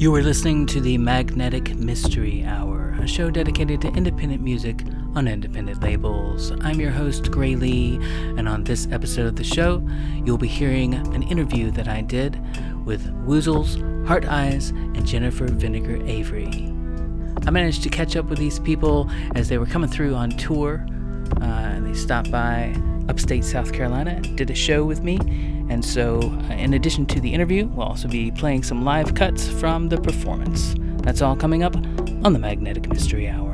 You are listening to the Magnetic Mystery Hour, a show dedicated to independent music on independent labels. I'm your host, Gray Lee, and on this episode of the show, you'll be hearing an interview that I did with Woozles, Heart Eyes, and Jennifer Vinegar Avery. I managed to catch up with these people as they were coming through on tour, and they stopped by upstate South Carolina, did a show with me, and so in addition to the interview, we'll also be playing some live cuts from the performance. That's all coming up on the Magnetic Mystery Hour.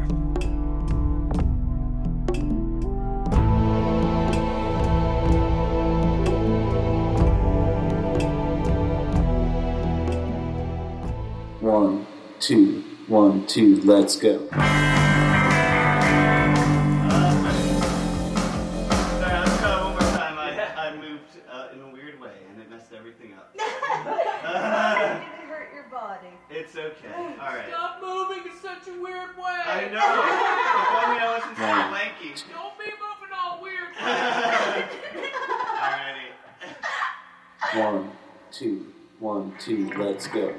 One, two, let's go. It's okay. All right. Stop moving in such a weird way. I know. If only I wasn't so lanky. Don't be moving all weird. All righty. One, two, let's go.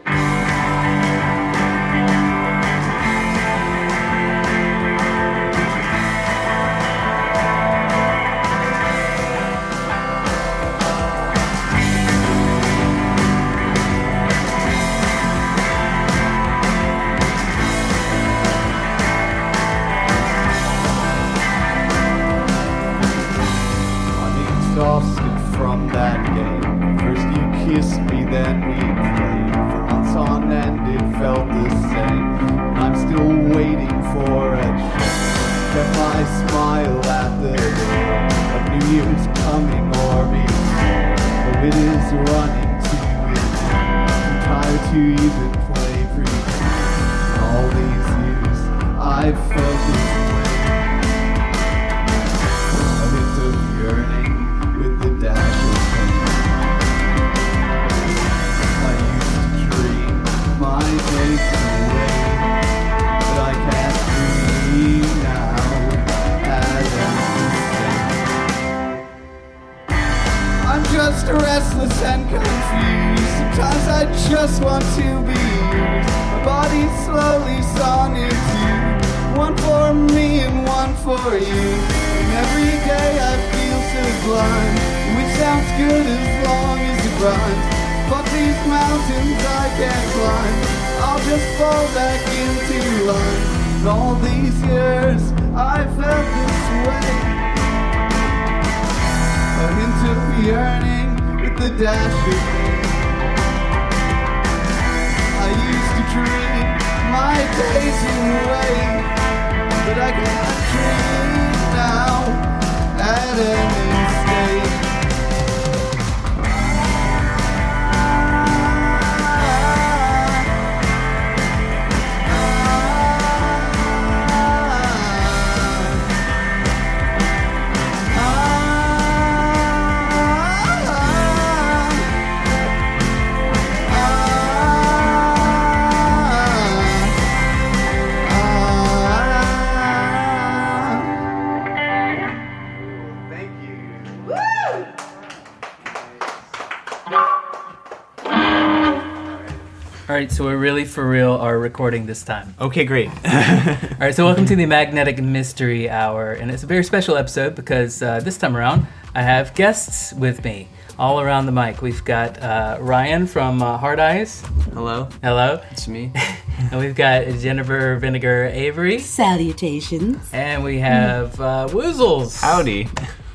From that day, first you kissed me, then we played for months on end. It felt the same. I'm still waiting for a chance. Kept my smile at the door of New Year's coming or before. Though it is running to its end, I'm tired to even play free. All these years, I've felt this way. A bit of yearning. My days away, but I can't breathe now as I stand. I'm just restless and confused. Sometimes I just want to be used. My body's slowly sawing in two, one for me and one for you. And every day I feel so blind, which sounds good as long as it rhymes. But these mountains I can't climb, I'll just fall back into line. And all these years I've felt this way. A hint of yearning with the dash of pain. I used to dream my days away, but I can't dream now at any stage. Alright, so we're really for real are recording this time. Okay, great. Alright, so welcome to the Magnetic Mystery Hour, and it's a very special episode because this time around I have guests with me all around the mic. We've got Ryan from Heart Eyes. Hello. Hello. It's me. And we've got Jennifer Vinegar Avery. Salutations. And we have Woozles. Howdy.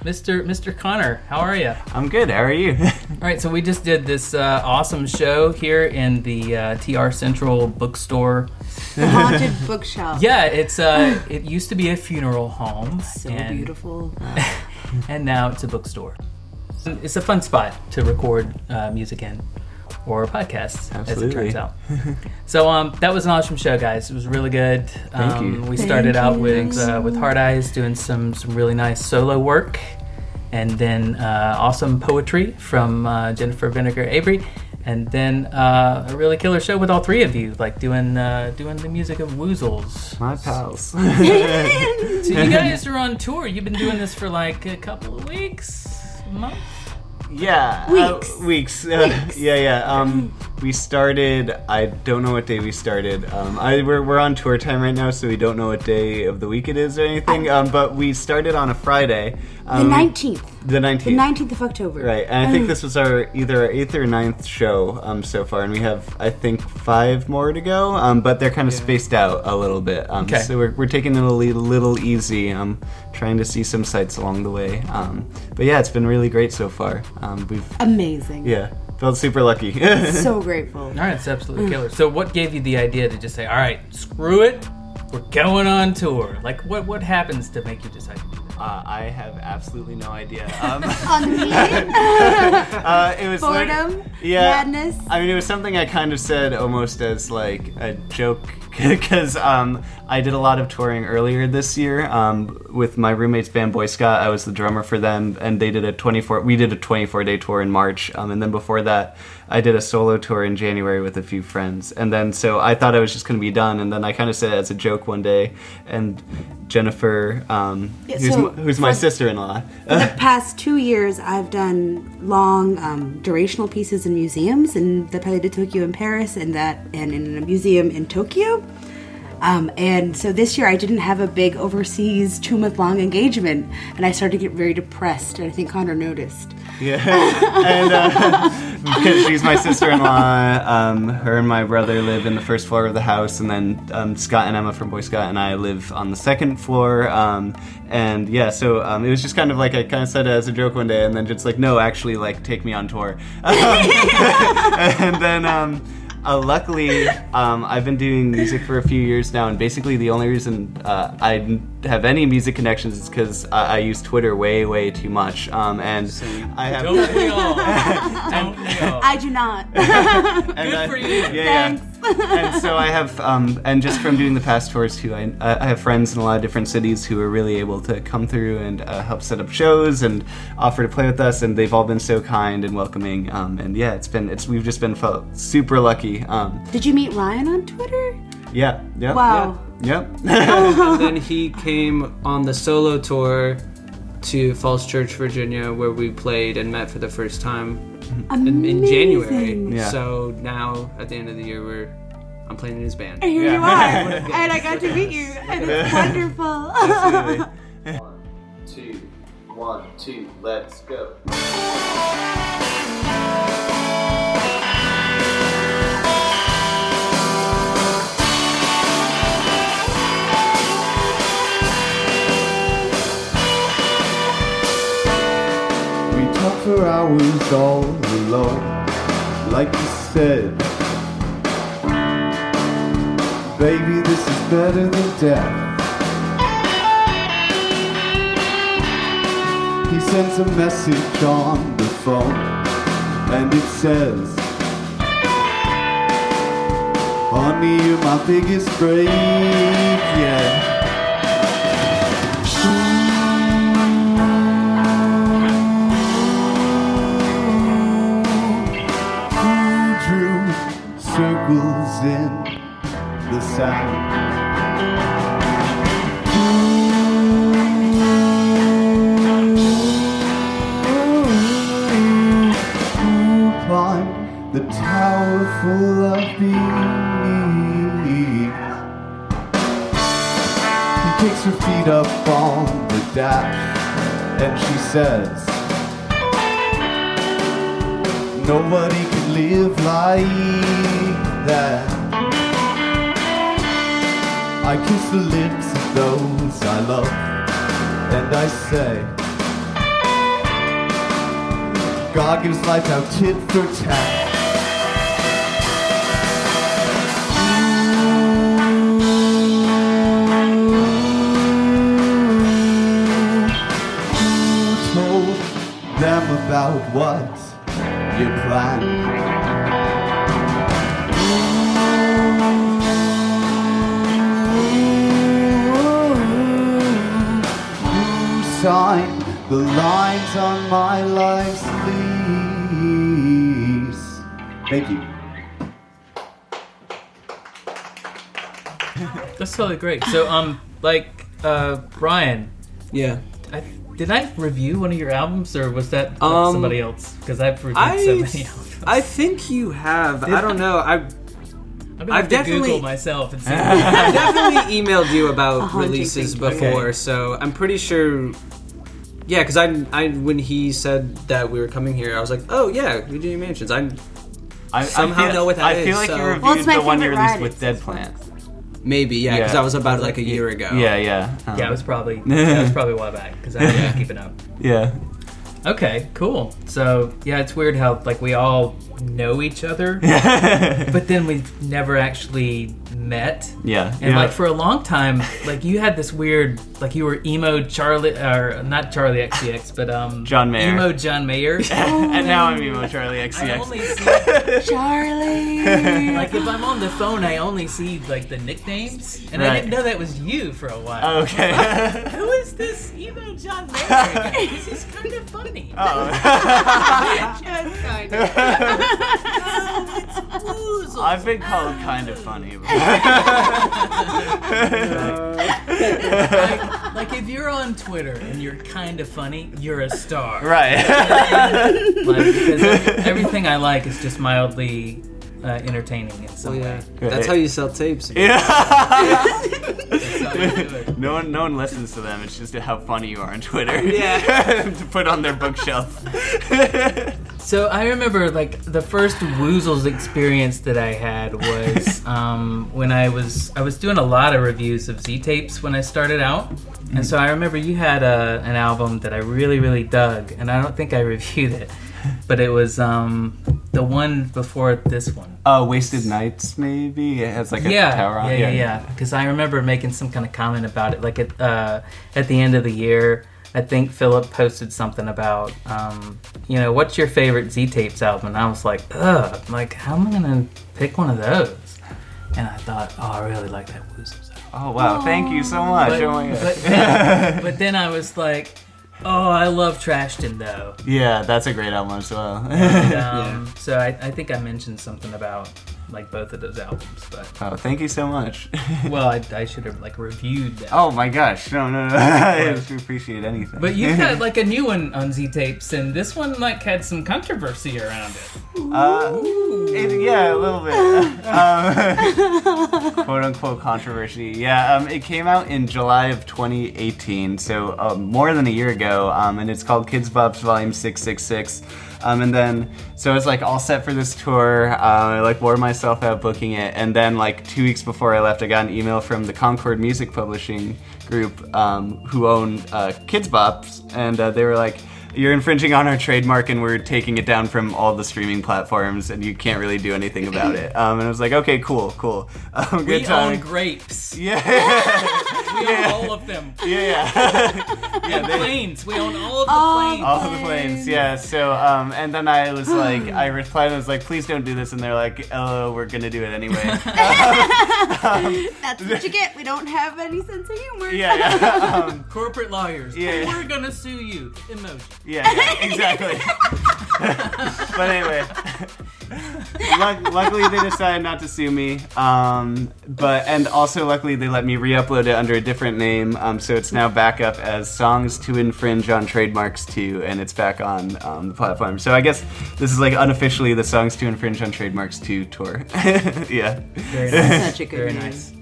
Mr. Connor, how are you? I'm good, how are you? All right, so we just did this awesome show here in the TR Central bookstore. The haunted bookshop. Yeah, it used to be a funeral home. So beautiful. And now it's a bookstore. It's a fun spot to record music in, or podcasts, absolutely, as it turns out. So that was an awesome show, guys. It was really good. Thank you. We started out with Heart Eyes doing some really nice solo work, and then awesome poetry from Jennifer Vinegar Avery, and then a really killer show with all three of you, like doing the music of Woozles. My pals. So you guys are on tour. You've been doing this for like a couple of weeks, months? Yeah, weeks. Yeah. We started, I don't know what day we started. We're on tour time right now, so we don't know what day of the week it is or anything. But we started on a Friday. The 19th. The 19th. The 19th of October. Right, and I think this was either our 8th or 9th show so far, and we have, I think, 5 more to go, but they're kind of spaced out a little bit. Okay. So we're taking it a little easy, trying to see some sights along the way. But yeah, it's been really great so far. Amazing. Yeah, felt super lucky. So grateful. All right, it's absolutely killer. So what gave you the idea to just say, all right, screw it, we're going on tour? Like, what happens to make you decide to do that? I have absolutely no idea. On me? It was boredom? Madness? I mean, it was something I kind of said almost as like a joke, because I did a lot of touring earlier this year with my roommate's band Boy Scott. I was the drummer for them, and they did we did a 24-day tour in March, and then before that I did a solo tour in January with a few friends. And then so I thought I was just going to be done, and then I kind of said it as a joke one day, and Jennifer, who's my sister-in-law. For the past 2 years, I've done long durational pieces in museums, in the Palais de Tokyo in Paris, and in a museum in Tokyo. And so this year I didn't have a big overseas 2-month-long engagement, and I started to get very depressed, and I think Connor noticed. Yeah, and because she's my sister-in-law, her and my brother live in the first floor of the house, and then Scott and Emma from Boy Scott and I live on the second floor, and yeah, so it was just kind of like, I kind of said it as a joke one day, and then just like, no, actually, like, take me on tour. And then... luckily, I've been doing music for a few years now, and basically the only reason I have any music connections is because I use Twitter way too much. And so I have. Don't we all? I do not. Good for you. Yeah, thanks. Yeah. And so I have, and just from doing the past tours too, I have friends in a lot of different cities who are really able to come through and help set up shows and offer to play with us, and they've all been so kind and welcoming. And yeah, we've just been super lucky. Did you meet Ryan on Twitter? Yeah. Yep, wow. Yep. And then he came on the solo tour to Falls Church, Virginia, where we played and met for the first time. In January. Yeah. So now at the end of the year, I'm playing in his band. And here you are. And I got to meet you. And it's wonderful. Absolutely. 1, 2, 1, 2, let's go. For hours all alone, like you said, baby, this is better than death. He sends a message on the phone, and it says, honey, you're my biggest break, yeah. In the sound, who climbed the tower full of bees? He takes her feet up on the dash, and she says, nobody can live like that. I kiss the lips of those I love, and I say, God gives life out tit for tat. Who told them about what you planned? Sign the lines on my life's lease. Thank you. That's totally great. So, Brian. Yeah. Did I review one of your albums, or was that somebody else? Because I've reviewed so many albums. I think you have. I don't know. I've definitely Google myself and see. I've definitely emailed you about releases before, okay. So I'm pretty sure. Yeah, because I when he said that we were coming here, I was like, oh yeah, we do mansions. I somehow know what that is. I feel like you reviewed the one you released with Dead Plant. Maybe, yeah, because that was about like a year ago. Yeah. Yeah, it was probably a while back because I didn't keep it up. Yeah. Okay, cool. So, yeah, it's weird how like we all know each other, but then we've never actually met. Yeah. And like for a long time, like you had this weird, like you were emo Charlie, or not Charlie XCX, but John Mayer. Emo John Mayer. And now I'm emo Charlie XCX. I only see Charlie. Like if I'm on the phone, I only see like the nicknames, and I didn't know that was you for a while. Okay. Who is this emo John Mayer guy? This is kind of funny. Oh. Just kind of. It's Woozles. I've been called kind of funny. Like if you're on Twitter and you're kind of funny, you're a star. Right. Like, because everything I like is just mildly entertaining in some way. Great. That's how you sell tapes. Yeah. No one listens to them. It's just how funny you are on Twitter. Yeah. To put on their bookshelf. So I remember, like, the first Woozles experience that I had was when I was doing a lot of reviews of Z-Tapes when I started out, and so I remember you had an album that I really, really dug, and I don't think I reviewed it, but it was the one before this one. Wasted Nights, maybe? It has, like, a tower on it. Yeah, because I remember making some kind of comment about it, like, at the end of the year. I think Philip posted something about, what's your favorite Z-Tapes album? And I was like, how am I going to pick one of those? And I thought, I really like that Woozles album. Oh, wow, thank you so much. But then I was like, I love Trashton, though. Yeah, that's a great album as well. And, So I think I mentioned something about, like, both of those albums, but... Oh, thank you so much. Well, I should have, like, reviewed that. Oh, my gosh. No. I appreciate anything. But you've got, like, a new one on Z-Tapes, and this one, like, had some controversy around it. A little bit. Quote-unquote controversy. Yeah, it came out in July of 2018, so more than a year ago, and it's called Kids Bop Volume 666. And then, so it's like all set for this tour. I like wore myself out booking it, and then like 2 weeks before I left, I got an email from the Concord Music Publishing Group, who owned Kids Bops, and they were like, "You're infringing on our trademark, and we're taking it down from all the streaming platforms, and you can't really do anything about it." And I was like, "Okay, cool. Good time." We own grapes. Yeah. We own all of them. Yeah. And planes. We own all of the planes. All of the planes. Yeah. So, and then I was like, I replied, and I was like, "Please don't do this." And they're like, "Oh, we're gonna do it anyway." That's what you get. We don't have any sense of humor. Yeah. Corporate lawyers. Yeah. We're gonna sue you. Emotion. Yeah, exactly. But anyway, luckily they decided not to sue me. And also luckily they let me re-upload it under a different name. So it's now back up as Songs to Infringe on Trademarks 2, and it's back on the platform. So I guess this is like unofficially the Songs to Infringe on Trademarks 2 tour. Yeah. Very nice. Such a good Very name. Nice.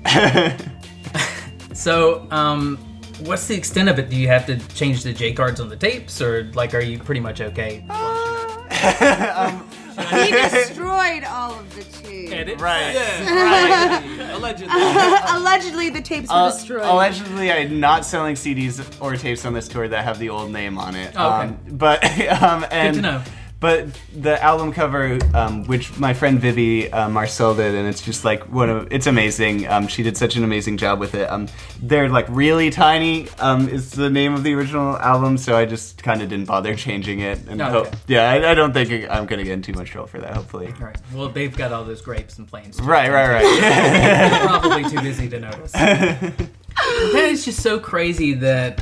So, what's the extent of it? Do you have to change the J cards on the tapes, or like, are you pretty much okay? He destroyed all of the tapes. Edit. Right. Yeah. Right. Allegedly, the tapes were destroyed. Allegedly, I'm not selling CDs or tapes on this tour that have the old name on it. Oh, okay. Good to know. But the album cover, which my friend Vivi Marcel did, and it's just like it's amazing. She did such an amazing job with it. They're like really tiny. Is the name of the original album, so I just kind of didn't bother changing it. And I don't think I'm gonna get in too much trouble for that. Hopefully. All right. Well, they've got all those grapes and planes. Right. They're probably too busy to notice. That is just so crazy that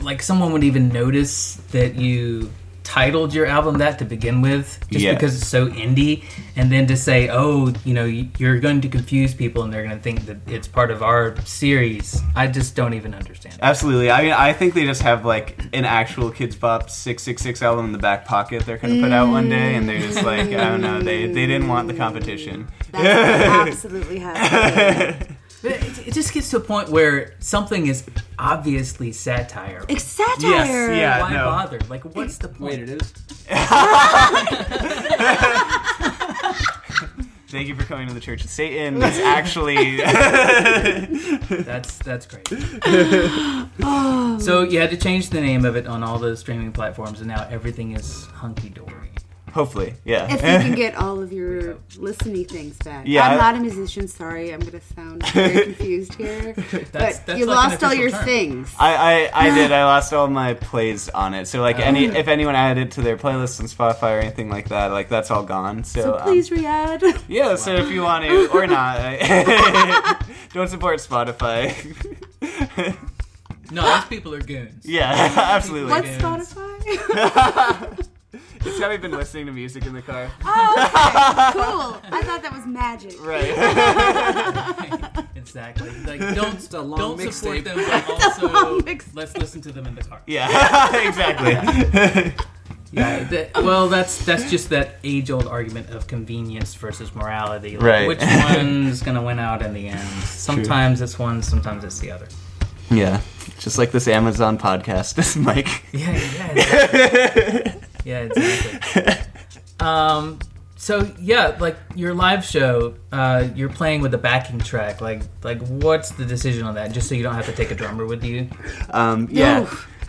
like someone would even notice that you titled your album that to begin with, just because it's so indie, and then to say, oh, you know, you're going to confuse people and they're going to think that it's part of our series. I just don't even understand. Absolutely. I mean, I think they just have like an actual Kids Bop 666 album in the back pocket they're going to put out one day, and they're just like, I don't know, they didn't want the competition. That's absolutely happening. It just gets to a point where something is obviously satire. It's satire. Yes, yeah, why bother? Like, what's the point? Wait, it is. Thank you for coming to the Church of Satan. It's actually that's great. So you had to change the name of it on all the streaming platforms, and now everything is hunky dory. Hopefully, yeah. If you can get all of your listening things back. Yeah, I'm not a musician, sorry. I'm going to sound very confused here. But you like lost all your things. I did. I lost all my plays on it. So, like, if anyone added to their playlist on Spotify or anything like that, like, that's all gone. So please re-add. Yeah, wow. So if you want to, or not. Don't support Spotify. No, those people are goons. Yeah, absolutely. What's goons. Spotify? It's how we've been listening to music in the car. Oh, okay. Cool. I thought that was magic. Right. Exactly. Like, don't support them, but also let's listen to them in the car. Yeah, exactly. Yeah. Well, that's just that age-old argument of convenience versus morality. Like, right. Which one's going to win out in the end? Sometimes True. It's one, sometimes it's the other. Yeah. Just like this Amazon podcast, this Mike. Yeah. Exactly. Yeah, exactly. Like your live show, you're playing with a backing track. Like, what's the decision on that? Just so you don't have to take a drummer with you.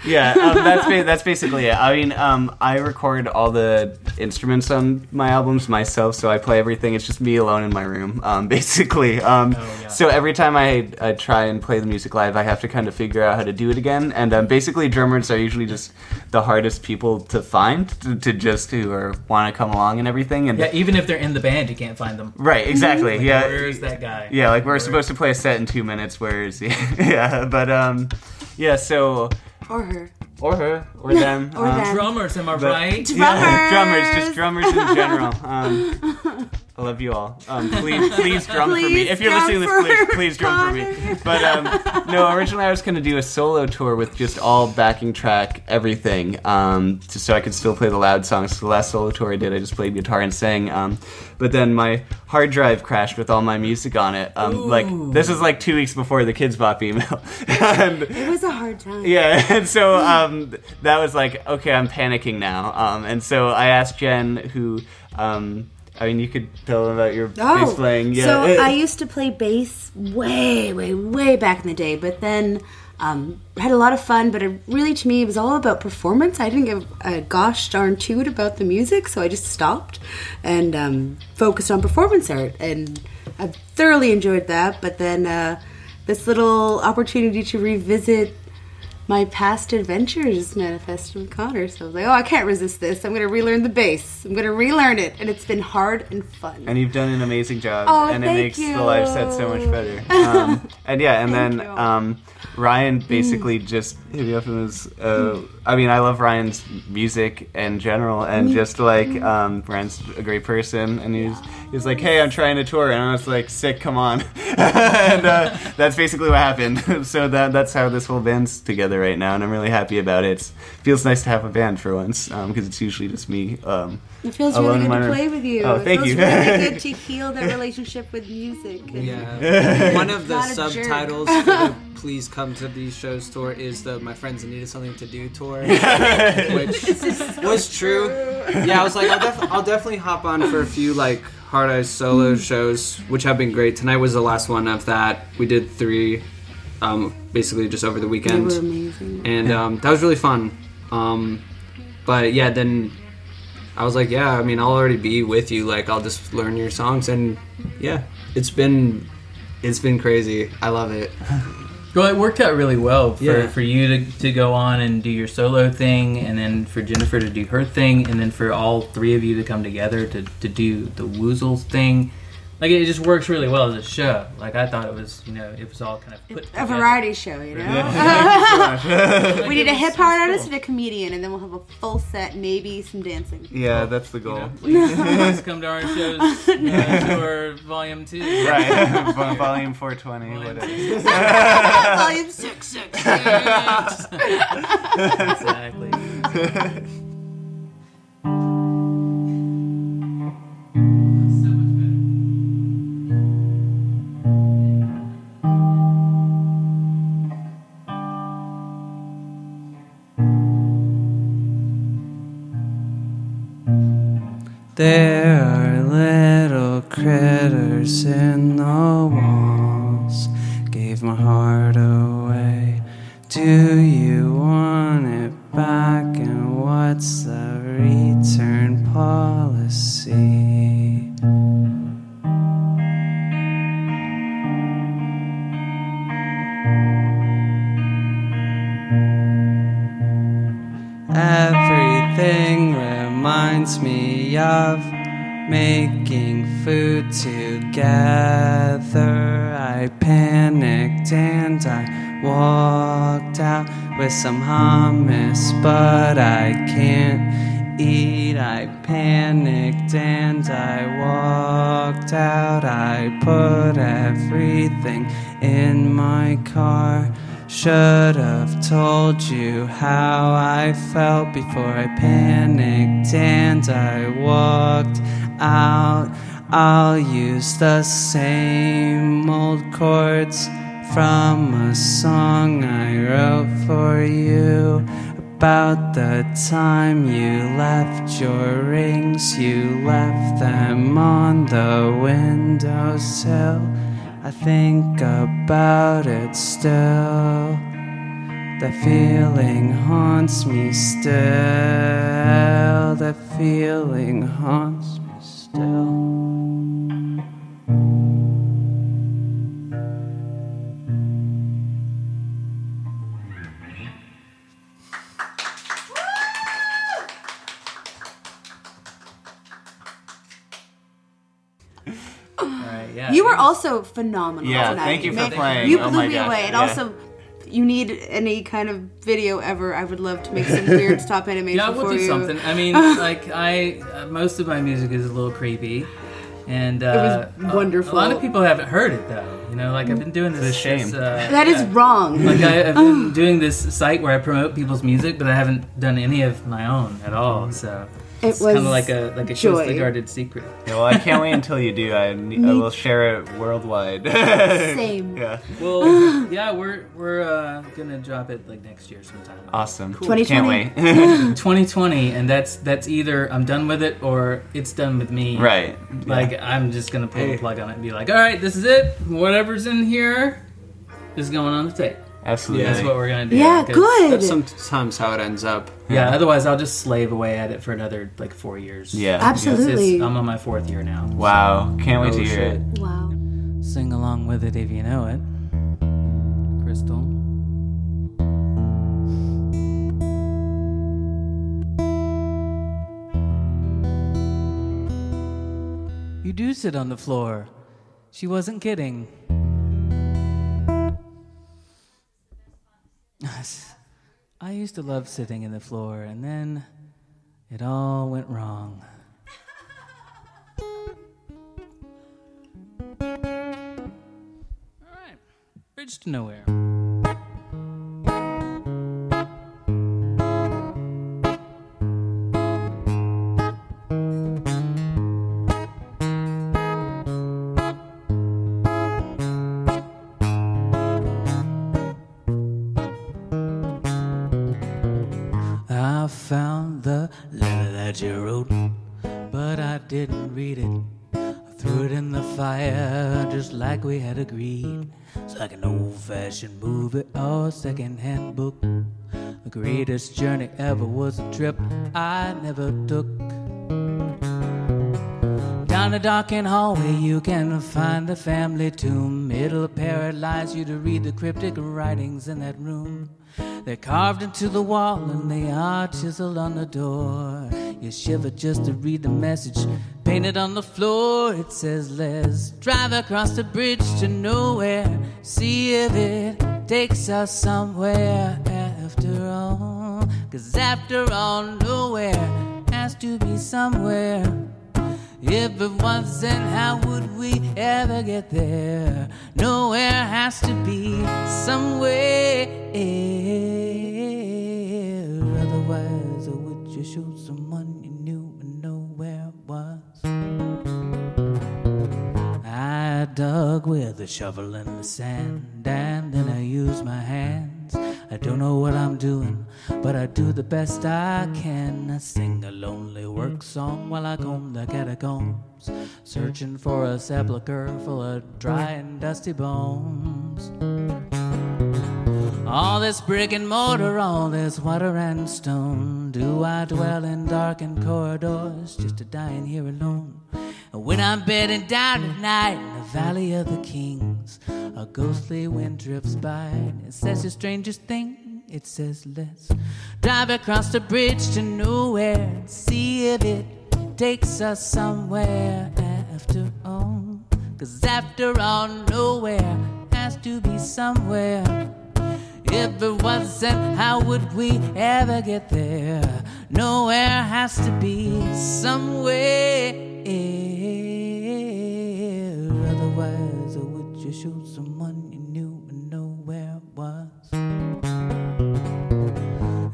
That's basically it. I mean, I record all the instruments on my albums myself, so I play everything. It's just me alone in my room, basically. So every time I try and play the music live, I have to kind of figure out how to do it again. And basically, drummers are usually just the hardest people to find, who want to come along and everything. And even if they're in the band, you can't find them. Right, exactly. Like, where's that guy? Yeah, like we're supposed to play a set in 2 minutes. Where is he? So. Or her. Or them. Or them. Drummers, am I right? Drummers! Yeah, just drummers in general. I love you all. Please drum for me. If you're listening to this, please drum for me. But originally I was going to do a solo tour with just all backing track, everything, just so I could still play the loud songs. The last solo tour I did, I just played guitar and sang. But then my hard drive crashed with all my music on it. This is like 2 weeks before the Kids Bop email. It was a hard time. Yeah, and so that was like, okay, I'm panicking now. And so I asked Jen who... I mean, you could tell them about your bass playing. Yeah. So I used to play bass way, way, way back in the day, but then had a lot of fun. But it really, to me, it was all about performance. I didn't give a gosh darn toot about the music, so I just stopped and focused on performance art. And I thoroughly enjoyed that. But then this little opportunity to revisit my past adventures manifested with Connor. So I was like, I can't resist this. I'm going to relearn the bass. I'm going to relearn it. And it's been hard and fun. And you've done an amazing job. And it makes the live set so much better. Ryan basically just hit me up and was, I mean, I love Ryan's music in general. And just like, Ryan's a great person. And he's like, hey, I'm trying to tour. And I was like, sick, come on. And that's basically what happened. So that's how this whole band's together right now, and I'm really happy about it. It feels nice to have a band for once, because it's usually just me. It feels really good to play with you. Oh, thank you. It feels really good to heal the relationship with music. Yeah. One of the subtitles for the Please Come to These Shows tour is the My Friends Needed Something to Do tour, which was true. Yeah, I was like, I'll definitely hop on for a few, like, Heart Eyes solo shows, which have been great. Tonight was the last one of that. We did 3. Basically just over the weekend. They were amazing. And that was really fun. But yeah, then I was like, I mean, I'll already be with you. Like, I'll just learn your songs. And yeah, it's been crazy. I love it. Well, it worked out really well for you to go on and do your solo thing, and then for Jennifer to do her thing, and then for all three of you to come together to do the Woozles thing. Like, it just works really well as a show. Like, I thought it was, you know, it was all kind of put together. A variety show, you know? Like, we need a hip hop artist and a comedian, and then we'll have a full set, maybe some dancing. Yeah, that's the goal. You know, please come to our shows, tour Volume 2. Right, Volume 420, whatever. Volume 666. Exactly. There are little critters in the walls. Gave my heart away. Do you want it back? And what's the return policy? Everything reminds me of making food together. I panicked and I walked out with some hummus, but I can't eat. I panicked and I walked out. I put everything in my car. Should have told you how I felt before I panicked and I walked out. I'll use the same old chords from a song I wrote for you about the time you left your rings. You left them on the windowsill. I think about it still. The feeling haunts me still. The feeling haunts me still. You were also phenomenal tonight. Thank you for playing. You blew me away. And also, you need any kind of video ever, I would love to make some weird stop animation for you. Yeah, we'll do something. I mean, like, most of my music is a little creepy. And it was wonderful. A lot of people haven't heard it, though. You know, like, I've been doing this. It's a shame. That is wrong. Like, I've been doing this site where I promote people's music, but I haven't done any of my own at all, so... It's kind of like a closely guarded secret. Yeah, well, I can't wait until you do. I will share it worldwide. Same. Yeah. Well, yeah, we're gonna drop it like next year sometime. Awesome. Cool. 2020. Can't wait. 2020, and that's either I'm done with it or it's done with me. Right. Like I'm just gonna pull the plug on it and be like, all right, this is it. Whatever's in here is going on the tape. Absolutely. Yeah, that's what we're going to do. Yeah, good. That's sometimes how it ends up. Yeah, otherwise I'll just slave away at it for another, 4 years. Yeah. Absolutely. I'm on my 4th year now. Wow. So. Can't wait to hear it. Wow. Sing along with it if you know it. Crystal. You do sit on the floor. She wasn't kidding. I used to love sitting in the floor, and then it all went wrong. All right, Bridge to Nowhere. Didn't read it. I threw it in the fire just like we had agreed. It's like an old-fashioned movie or second-hand book. The greatest journey ever was a trip I never took. Down a darkened hallway you can find the family tomb. It'll paralyze you to read the cryptic writings in that room. They're carved into the wall and they are chiseled on the door. You shiver just to read the message. Painted on the floor, it says, let's drive across the bridge to nowhere. See if it takes us somewhere after all. 'Cause after all, nowhere has to be somewhere. If it wasn't, how would we ever get there? Nowhere has to be somewhere. Otherwise, would you shoot someone you knew and nowhere was? I dug with a shovel in the sand, and then I used my hands. I don't know what I'm doing, but I do the best I can. I sing a lonely work song while I comb the catacombs, searching for a sepulcher full of dry and dusty bones. All this brick and mortar, all this water and stone. Do I dwell in darkened corridors just to die in here alone? When I'm bedded down at night in the Valley of the Kings, a ghostly wind drifts by and it says the strangest thing. It says, let's drive across the bridge to nowhere and see if it takes us somewhere after all. 'Cause after all, nowhere has to be somewhere. If it wasn't, how would we ever get there? Nowhere has to be somewhere. Otherwise, would you shoot someone you knew and nowhere was?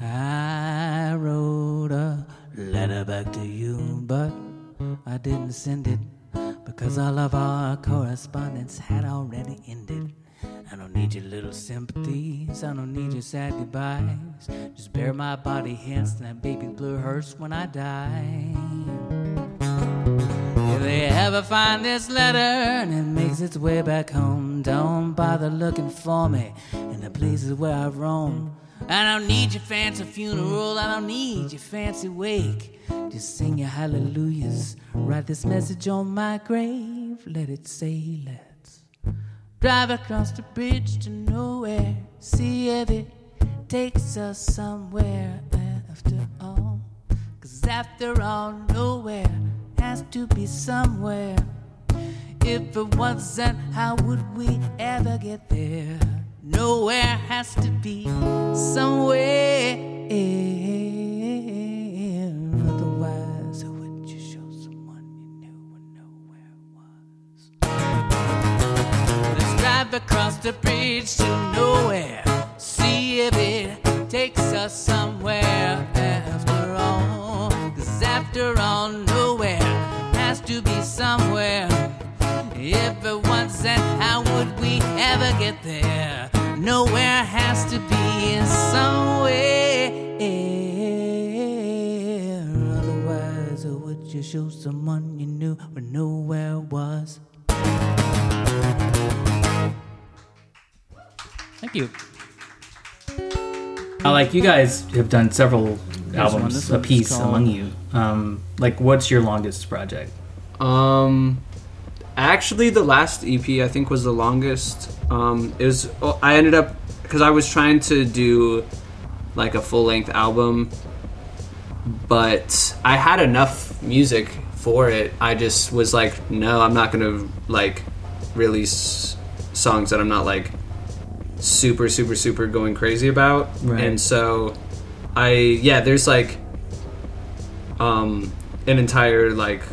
I wrote a letter back to you, but I didn't send it because all of our correspondence had already ended. I don't need your little sympathies, I don't need your sad goodbyes. Just bear my body hence in that baby blue hearse when I die. If they ever find this letter and it makes its way back home, don't bother looking for me in the places where I've roamed. I don't need your fancy funeral, I don't need your fancy wake. Just sing your hallelujahs, write this message on my grave. Let it say, let's drive across the bridge to nowhere. See if it takes us somewhere after all. 'Cause after all, nowhere has to be somewhere. If it wasn't, how would we ever get there? Nowhere has to be somewhere. Otherwise, would you show someone you knew and nowhere was? Let's drive across the bridge to nowhere. See if it takes us somewhere after all. 'Cause after all, nowhere has to be somewhere. If it wasn't, how would we ever get there? Nowhere has to be somewhere. Otherwise, would you show someone you knew when nowhere was? Thank you. Like, you guys have done several albums apiece among you. Like, what's your longest project? Actually, the last EP, I think, was the longest. I ended up... because I was trying to do, like, a full-length album. But I had enough music for it. I just was like, no, I'm not going to, like, release songs that I'm not, like, super, super, super going crazy about. Right. And so, there's, like, an entire, like...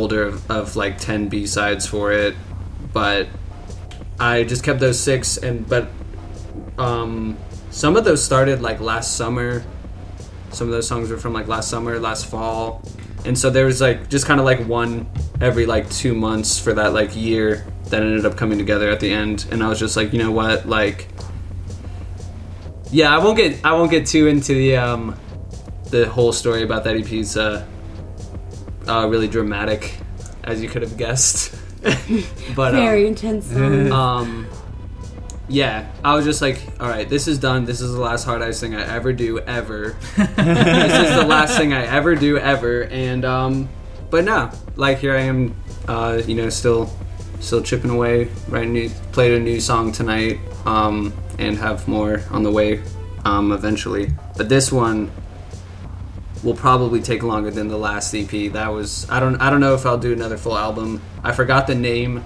folder of like 10 B-sides for it, but I just kept those 6 but some of those started like last summer. Some of those songs were from like last summer, last fall, and so there was like just kind of like one every like 2 months for that like year that ended up coming together at the end. And I was just like, you know what, like, yeah, I won't get too into the whole story about that EP's really dramatic, as you could have guessed. But very intense. I was just like, all right, this is done. This is the last Heart Eyes thing I ever do, ever. This is the last thing I ever do, ever. And but no, like, here I am, still chipping away. Played a new song tonight, and have more on the way, eventually. But this one will probably take longer than the last EP. That was, I don't know if I'll do another full album. I forgot the name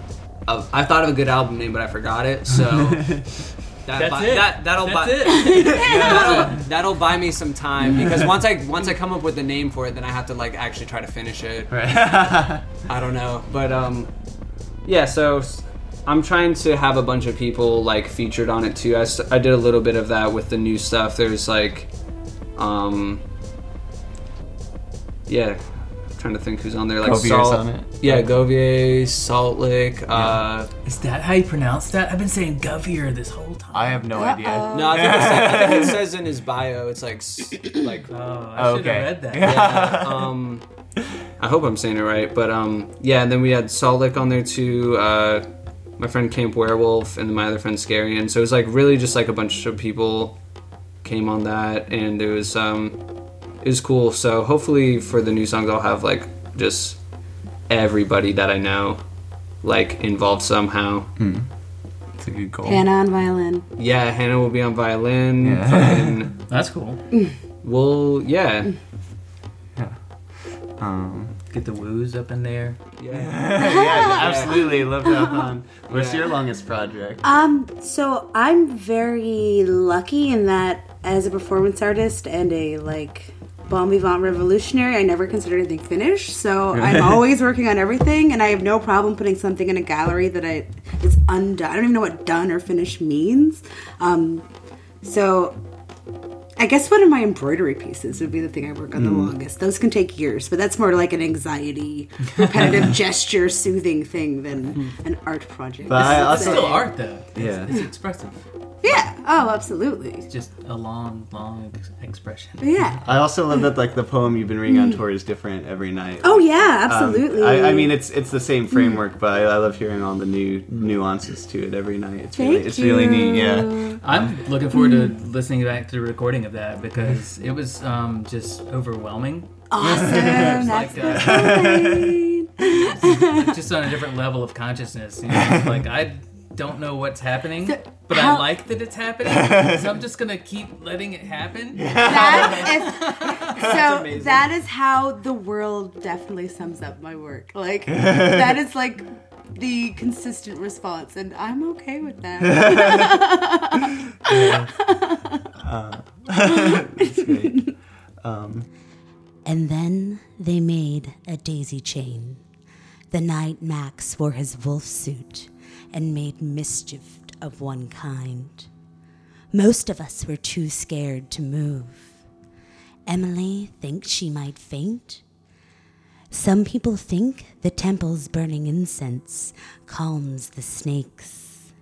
of, I thought of a good album name, but I forgot it. So that'll buy me some time, because once I come up with the name for it, then I have to like actually try to finish it. Right. I don't know, but yeah. So I'm trying to have a bunch of people like featured on it too. I did a little bit of that with the new stuff. There's like, yeah, I'm trying to think who's on there. Like Gauvier's on it. Yeah, Gauvier, Salt Lake. Yeah. Is that how you pronounce that? I've been saying Gauvier this whole time. I have no idea. No, I think it says in his bio. It's like. I should have read that. Yeah. I hope I'm saying it right, but yeah. And then we had Solik on there too. My friend Camp Werewolf, and then my other friend Skarian. So it was like really just like a bunch of people came on that, and it was cool. So hopefully for the new songs, I'll have like just everybody that I know like involved somehow. Mm. That's a good goal. Hannah on violin. Yeah, Hannah will be on violin. Yeah. That's cool. Well, yeah. Yeah. Get the woos up in there. Yeah, yeah, absolutely. Love that one. What's your longest project? So I'm very lucky in that as a performance artist and a like bon vivant revolutionary, I never consider anything finished. So I'm always working on everything, and I have no problem putting something in a gallery that is undone. I don't even know what done or finished means. So I guess one of my embroidery pieces would be the thing I work on the longest. Those can take years, but that's more like an anxiety, repetitive gesture, soothing thing than an art project. But it's still art, though. Yeah. It's expressive. Yeah. Oh, absolutely. It's just a long, long expression. Yeah. I also love that like the poem you've been reading on tour is different every night. Oh, yeah, absolutely. I mean, it's the same framework, but I love hearing all the new nuances to it every night. It's really neat. Yeah. I'm looking forward to listening back to the recording of that, because it was just overwhelming. Awesome. That's just on a different level of consciousness. You know, like I don't know what's happening, but I like that it's happening, so I'm just gonna keep letting it happen. That is how the world definitely sums up my work. Like that is like the consistent response, and I'm okay with that. That's great. And then they made a daisy chain the night Max wore his wolf suit and made mischief of one kind. Most of us were too scared to move. Emily thinks she might faint. Some people think the temple's burning incense calms the snakes.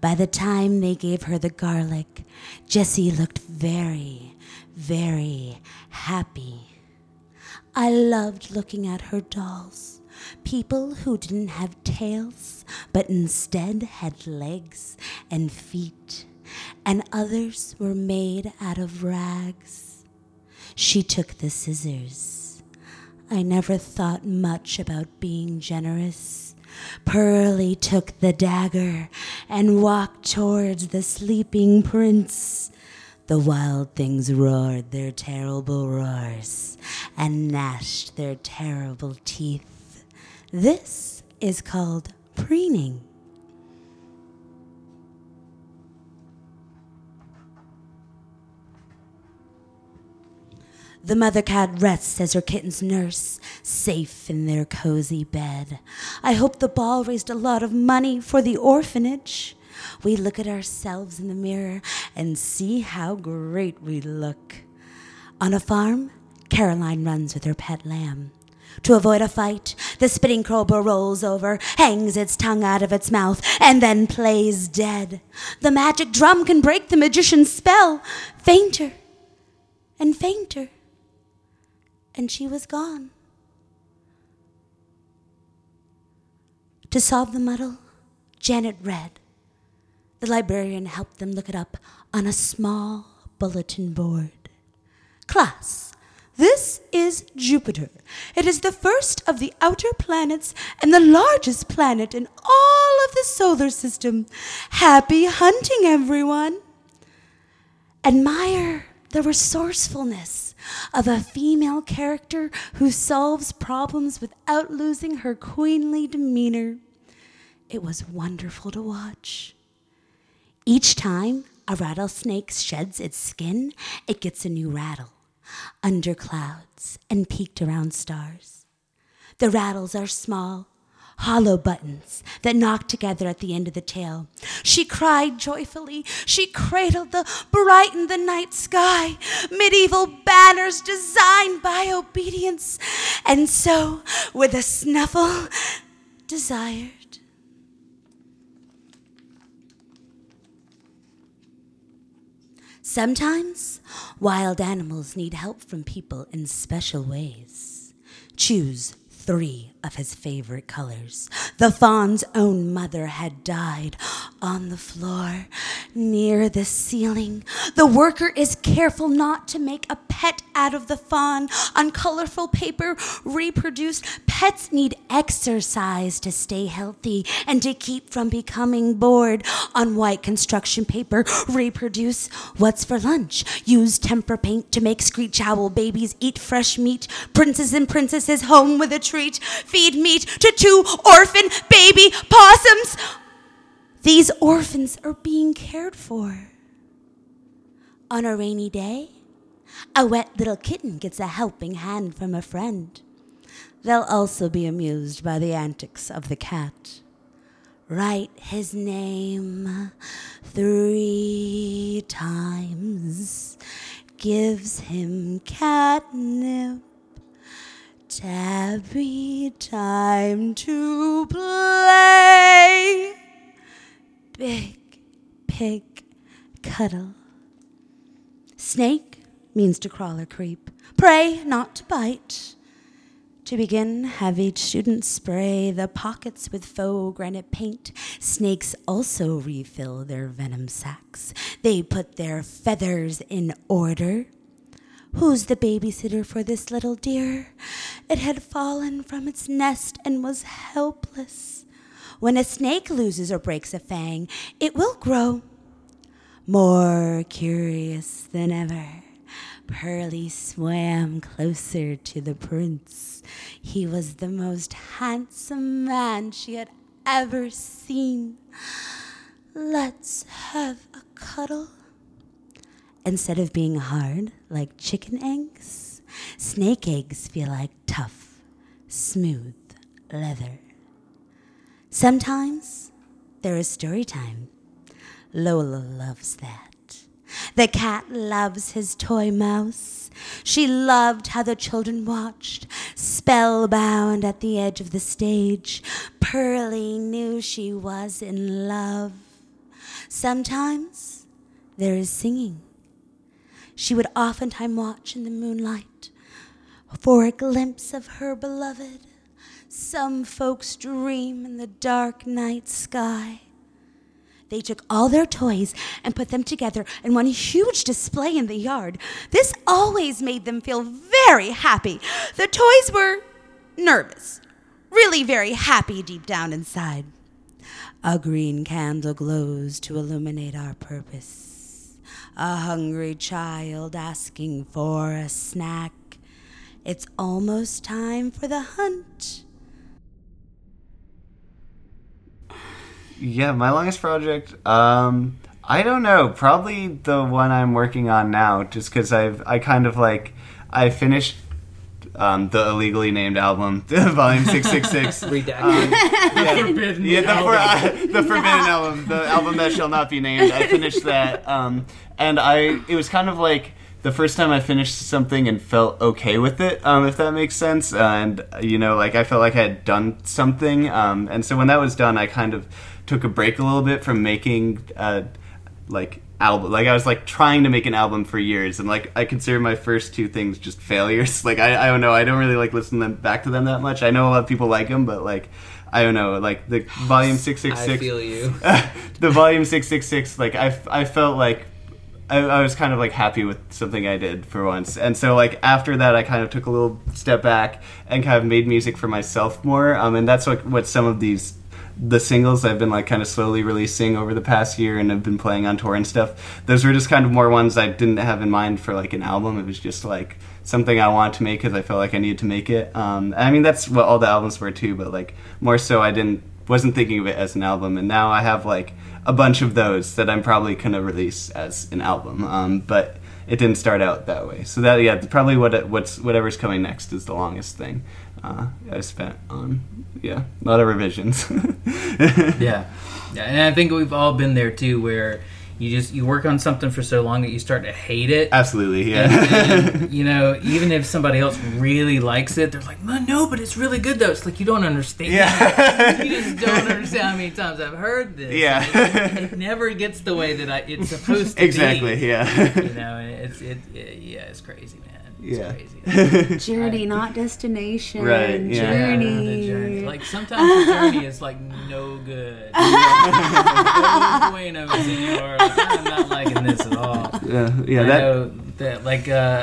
By the time they gave her the garlic, Jessie looked very, very happy. I loved looking at her dolls, people who didn't have tails, but instead had legs and feet, and others were made out of rags. She took the scissors. I never thought much about being generous. Pearlie took the dagger and walked towards the sleeping prince. The wild things roared their terrible roars and gnashed their terrible teeth. This is called preening. The mother cat rests as her kittens nurse, safe in their cozy bed. I hope the ball raised a lot of money for the orphanage. We look at ourselves in the mirror and see how great we look. On a farm, Caroline runs with her pet lamb. To avoid a fight, the spitting crowbar rolls over, hangs its tongue out of its mouth, and then plays dead. The magic drum can break the magician's spell. Fainter and fainter. And she was gone. To solve the muddle, Janet read. The librarian helped them look it up on a small bulletin board. Class, this is Jupiter. It is the first of the outer planets and the largest planet in all of the solar system. Happy hunting, everyone. Admire the resourcefulness of a female character who solves problems without losing her queenly demeanor. It was wonderful to watch. Each time a rattlesnake sheds its skin, it gets a new rattle, under clouds and peaked around stars. The rattles are small, hollow buttons that knock together at the end of the tail. She cried joyfully. She cradled the brightened the night sky, medieval banners designed by obedience, and so, with a snuffle, desired. Sometimes, wild animals need help from people in special ways. Choose 3 of his favorite colors. The fawn's own mother had died on the floor near the ceiling. The worker is careful not to make a pet out of the fawn. On colorful paper, reproduced, pets need exercise to stay healthy and to keep from becoming bored. On white construction paper, reproduce what's for lunch. Use tempera paint to make screech owl babies eat fresh meat. Princes and princesses home with a tree. Feed meat to 2 orphan baby possums. These orphans are being cared for. On a rainy day, a wet little kitten gets a helping hand from a friend. They'll also be amused by the antics of the cat. Write his name 3 times. Gives him catnip. Tabby, time to play. Big pig cuddle. Snake means to crawl or creep. Pray not to bite. To begin, have each student spray the pockets with faux granite paint. Snakes also refill their venom sacs. They put their feathers in order. Who's the babysitter for this little deer? It had fallen from its nest and was helpless. When a snake loses or breaks a fang, it will grow more curious than ever. Pearlie swam closer to the prince. He was the most handsome man she had ever seen. Let's have a cuddle. Instead of being hard, like chicken eggs, snake eggs feel like tough, smooth leather. Sometimes there is story time. Lola loves that. The cat loves his toy mouse. She loved how the children watched, spellbound at the edge of the stage. Pearlie knew she was in love. Sometimes there is singing. She would oftentimes watch in the moonlight for a glimpse of her beloved. Some folks dream in the dark night sky. They took all their toys and put them together in one huge display in the yard. This always made them feel very happy. The toys were nervous, really very happy deep down inside. A green candle glows to illuminate our purpose. A hungry child asking for a snack. It's almost time for the hunt. Yeah, my longest project, I don't know, probably the one I'm working on now, just because I finished the illegally named album, Volume 666. Redacted. The forbidden album, the album that shall not be named. I finished that, and it was kind of like the first time I finished something and felt okay with it, if that makes sense. And I felt like I had done something. And so when that was done, I kind of took a break a little bit from making album. Like, I was trying to make an album for years, and I consider my first 2 things just failures. I don't know, I don't really listen back to them that much. I know a lot of people like them, but I don't know, the Volume 666. I feel you. The Volume 666, I felt like I was kind of happy with something I did for once. And so after that, I kind of took a little step back and kind of made music for myself more. And that's what some of these the singles I've been like kind of slowly releasing over the past year and have been playing on tour and stuff, those were just kind of more ones I didn't have in mind for like an album. It was just like something I wanted to make because I felt like I needed to make it. I mean, that's what all the albums were too, but like more so I wasn't thinking of it as an album, and now I have like a bunch of those that I'm probably gonna release as an album, but it didn't start out that way. So that, yeah, probably whatever's coming next is the longest thing I spent on. Yeah, a lot of revisions. yeah, and I think we've all been there too, where you work on something for so long that you start to hate it. Absolutely, yeah. And you know, even if somebody else really likes it, they're like, no, but it's really good though. It's like, you don't understand. Yeah. You just don't understand how many times I've heard this. Yeah. It never gets the way that it's supposed to be. Exactly, yeah. You know, it's crazy, man. It's crazy. Journey, not destination. Right. Yeah. Journey. Yeah, journey. Like, sometimes the journey is like no good. Bueno, senor. Like, I'm not liking this at all. Yeah.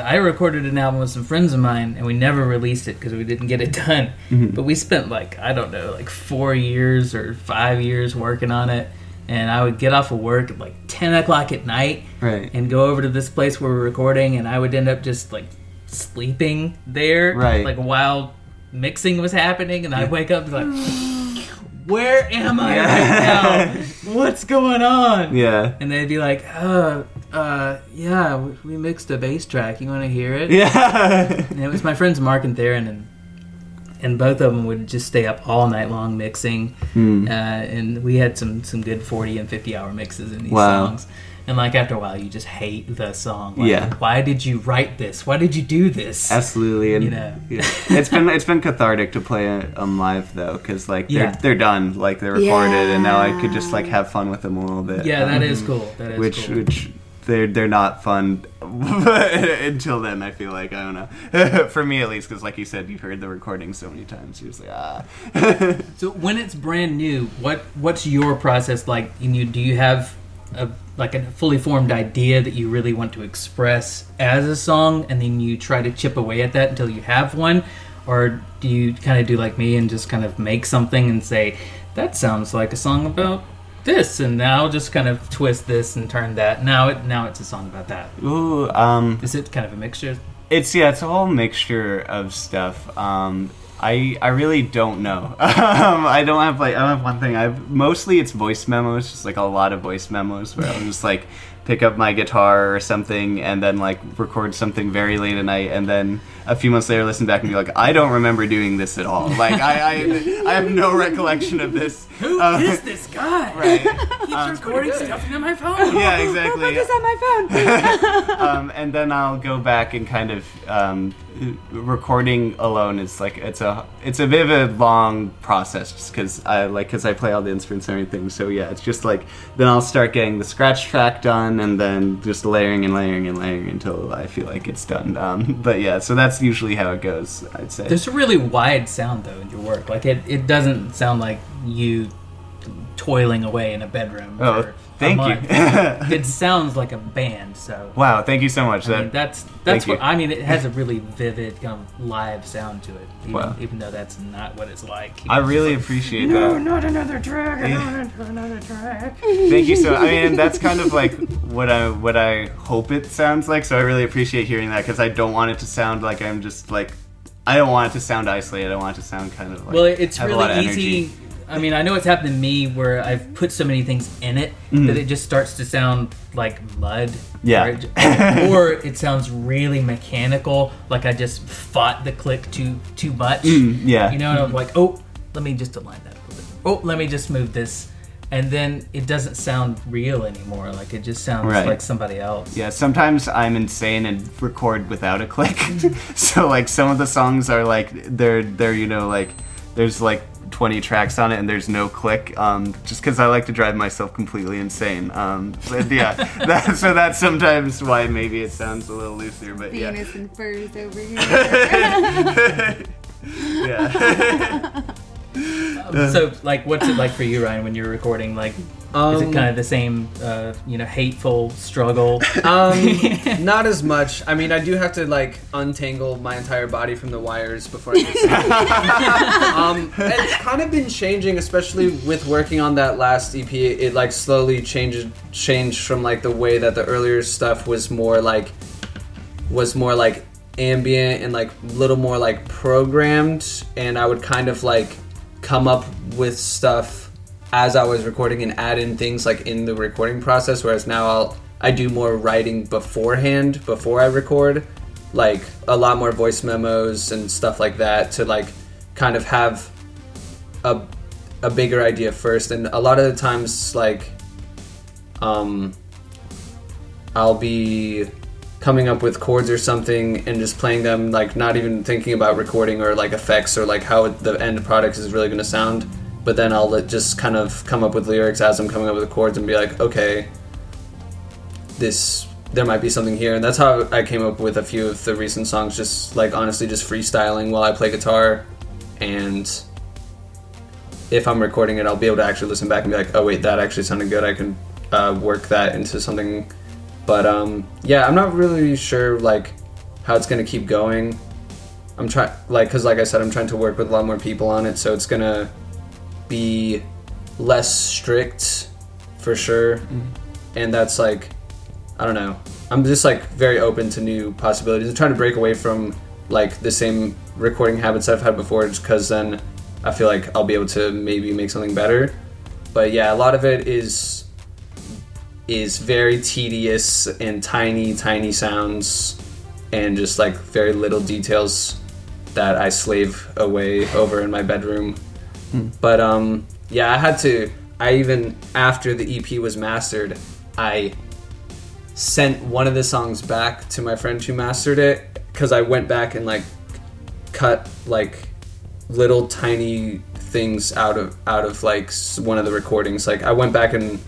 I recorded an album with some friends of mine, and we never released it because we didn't get it done. Mm-hmm. But we spent like, I don't know, like 4 years or 5 years working on it. And I would get off of work at like 10 o'clock at night, right, and go over to this place where we're recording, and I would end up just like sleeping there, right, like while mixing was happening, and I'd wake up and be like, where am I right now? What's going on? Yeah. And they'd be like, we mixed a bass track. You want to hear it? Yeah. And it was my friends Mark and Theron, and both of them would just stay up all night long mixing. And we had some good 40 and 50 hour mixes in these songs. And like, after a while, you just hate the song. Like, why did you write this? Why did you do this? Absolutely. And, you know, it's been cathartic to play them live though, because like they're done, like they're recorded, and now I could just like have fun with them a little bit. Yeah, that is cool. That is cool. Which they're not fun until then, I feel like. I don't know. For me, at least, because like you said, you've heard the recording so many times. You're just like, So when it's brand new, what's your process like? Do you have a fully formed idea that you really want to express as a song, and then you try to chip away at that until you have one? Or do you kind of do like me and just kind of make something and say, that sounds like a song about this, and now just kind of twist this and turn that. Now it's a song about that. Ooh, is it kind of a mixture? It's a whole mixture of stuff. I really don't know. I don't have one thing. Mostly it's voice memos, just like a lot of voice memos where I'm just like pick up my guitar or something and then like record something very late at night, and then a few months later listen back and be like, I don't remember doing this at all. Like I have no recollection of this. Who is this guy? Right. He's recording stuff on my phone. Yeah, exactly. Who put this on my phone? And then I'll go back and kind of recording alone is like it's a bit of a long process, just because I play all the instruments and everything. So yeah, it's just like then I'll start getting the scratch track done, and then just layering and layering and layering until I feel like it's done. But yeah, so that's usually how it goes, I'd say. There's a really wide sound though in your work. Like it doesn't sound like you toiling away in a bedroom. Oh, thank you. It sounds like a band. So wow, thank you so much. It has a really vivid kind of live sound to it. Even though that's not what it's like. I really appreciate that. No, not another track. Another track. Thank you so. I mean, that's kind of like what I hope it sounds like. So I really appreciate hearing that, because I don't want it to sound like I'm just like, I don't want it to sound isolated. I want it to sound kind of like, well, it's have really a lot of easy energy. I mean, I know it's happened to me where I've put so many things in it that it just starts to sound like mud. Yeah. Or it sounds really mechanical, like I just fought the click too much. Yeah. You know, and I'm like, oh, let me just align that a little bit. Oh, let me just move this. And then it doesn't sound real anymore. Like, it just sounds like somebody else. Yeah, sometimes I'm insane and record without a click. So, like, some of the songs are like, they're you know, like, there's like 20 tracks on it and there's no click, just because I like to drive myself completely insane. But yeah, so that's sometimes why maybe it sounds a little looser, but yeah. Venus and furs over here. Yeah. So, like, what's it like for you, Ryan, when you're recording? Like, is it kind of the same, hateful struggle? Not as much. I mean, I do have to, like, untangle my entire body from the wires before I can sing. It's kind of been changing, especially with working on that last EP. It, like, slowly changed from, like, the way that the earlier stuff was more, like, ambient and, like, a little more, like, programmed. And I would kind of, like, come up with stuff as I was recording and add in things like in the recording process, whereas now I do more writing beforehand before I record, like a lot more voice memos and stuff like that to like kind of have a bigger idea first. And a lot of the times like I'll be coming up with chords or something and just playing them, like not even thinking about recording or like effects or like how the end product is really going to sound. But then I'll just kind of come up with lyrics as I'm coming up with the chords and be like, okay, there might be something here. And that's how I came up with a few of the recent songs, just like honestly just freestyling while I play guitar. And if I'm recording it, I'll be able to actually listen back and be like, oh wait, that actually sounded good. I can work that into something. But, yeah, I'm not really sure, like, how it's going to keep going. I'm trying, like, because, like I said, I'm trying to work with a lot more people on it, so it's going to be less strict, for sure. Mm-hmm. And that's, like, I don't know. I'm just, like, very open to new possibilities. I'm trying to break away from, like, the same recording habits I've had before, just because then I feel like I'll be able to maybe make something better. But, yeah, a lot of it is very tedious and tiny sounds and just like very little details that I slave away over in my bedroom. But yeah, I even after the EP was mastered, I sent one of the songs back to my friend who mastered it, because I went back and like cut like little tiny things out of like one of the recordings. Like I went back and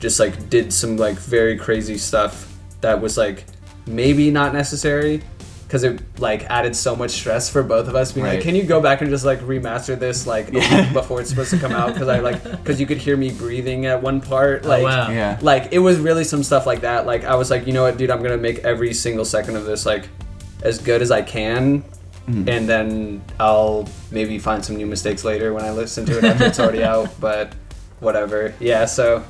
just like did some like very crazy stuff that was like maybe not necessary, because it like added so much stress for both of us being right. Like, can you go back and just like remaster this like a week before it's supposed to come out, because you could hear me breathing at one part, like, oh, wow. Yeah. Like it was really some stuff like that. Like I was like, you know what, dude, I'm gonna make every single second of this like as good as I can. Mm-hmm. And then I'll maybe find some new mistakes later when I listen to it after it's already out, but whatever. Yeah, so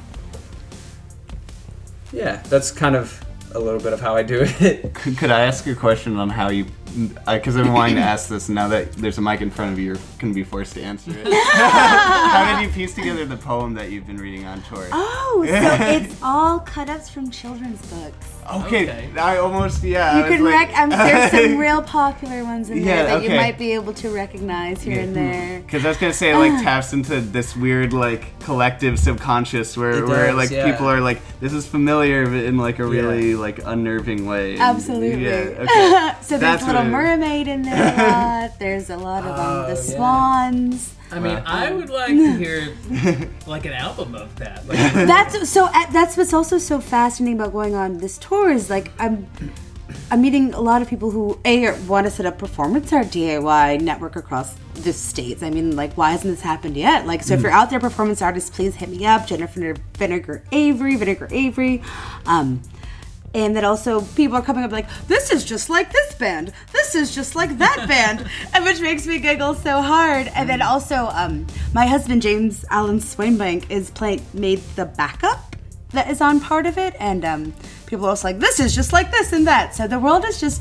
yeah, that's kind of a little bit of how I do it. Could I ask a question on how you... Because I'm wanting to ask this now that there's a mic in front of you, you're going to be forced to answer it. How did you piece together the poem that you've been reading on tour? Oh, so it's all cut-ups from children's books. Okay. I almost, yeah. You can there's some real popular ones in there that you might be able to recognize here and there. Because I was going to say, it, like, taps into this weird, like, collective subconscious where people are like, this is familiar but in, like, a really, like, unnerving way. And, absolutely. Yeah, okay. So that's there's Little Mermaid in there a lot. There's a lot of the swans. I mean, I would like to hear like an album of that. Like, that's what's also so fascinating about going on this tour is like I'm meeting a lot of people who want to set up performance art DIY network across the states. I mean, like, why hasn't this happened yet? Like, so if you're out there, performance artists, please hit me up, Jennifer Vinegar Avery. And that also people are coming up like, this is just like this band. This is just like that band. And which makes me giggle so hard. And then also my husband, James Alan Swainbank, made the backup that is on part of it. And people are also like, this is just like this and that. So the world is just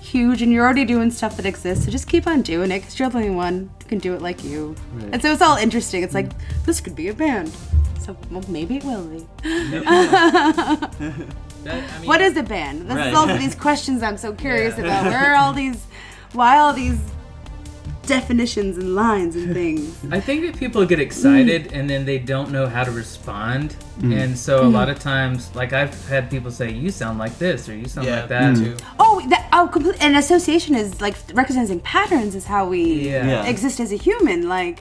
huge and you're already doing stuff that exists. So just keep on doing it because you're the only one who can do it like you. Right. And so it's all interesting. It's like, this could be a band. So well, maybe it will be. Nope. I mean, what is a band? This is all these questions I'm so curious about. Where are all these, why all these definitions and lines and things? I think that people get excited and then they don't know how to respond. And so a lot of times, like I've had people say, you sound like this or you sound like that. Too. And association is like recognizing patterns is how we exist as a human. Like,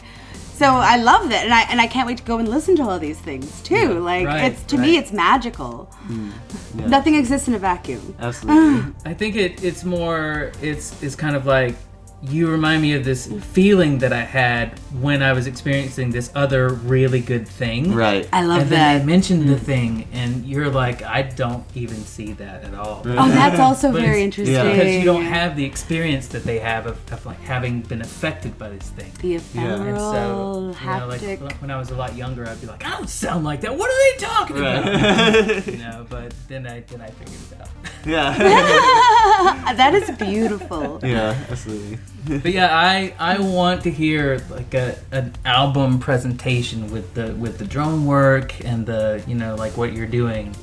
so I love that, and I can't wait to go and listen to all these things too. Yeah, like me, it's magical. Yeah. Nothing exists in a vacuum. Absolutely. I think it's more. It's kind of like you remind me of this feeling that I had when I was experiencing this other really good thing. Right. I love that. And then I mentioned the thing, and you're like, I don't even see that at all. Oh, that's also very interesting. Yeah. Because you don't have the experience that they have of like having been affected by this thing. The ephemeral, haptic. You know, like, when I was a lot younger, I'd be like, I don't sound like that. What are they talking about? You know, but then I figured it out. Yeah. That is beautiful. Yeah, absolutely. But yeah, I want to hear like an album presentation with the drum work and the, you know, like what you're doing.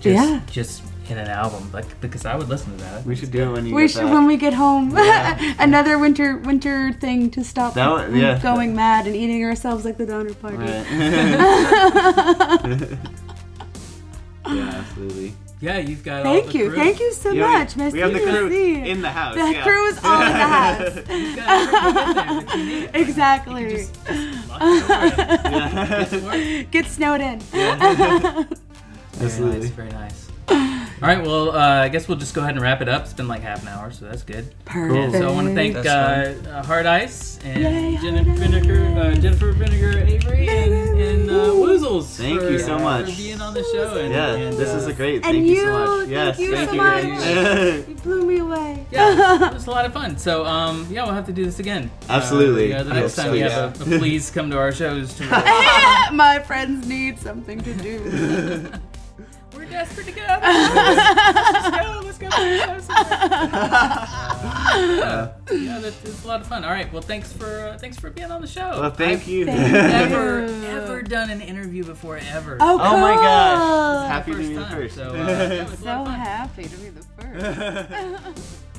Just in an album, like, because I would listen to that. We should do it when we get home. Yeah. Another winter thing to stop going mad and eating ourselves like the Donner Party. Right. Yeah, absolutely. Yeah, you've got all the crew. Thank you so much. We have the crew in the house. The crew is all in the house. You've got everything there. Exactly. You can just lock it over and get snowed in. Yeah. Absolutely. Very nice. All right, well, I guess we'll just go ahead and wrap it up. It's been like half an hour, so that's good. Perfect. Cool. So I want to thank Heart Eyes and Jennifer Vinegar Avery and Woozles. Thank you so much for being on the show. And this is a great. Thank you so much. Yes, thank you so much. You blew me away. Yeah, it was a lot of fun. So we'll have to do this again. Absolutely. The next time we have a please come to our shows. My friends need something to do. We're desperate to go. Let's go. That's a lot of fun. All right. Well, thanks for being on the show. Well, thank you. I've never done an interview before ever. Oh, cool. Oh my gosh! Happy to be the first. So, so happy to be the first.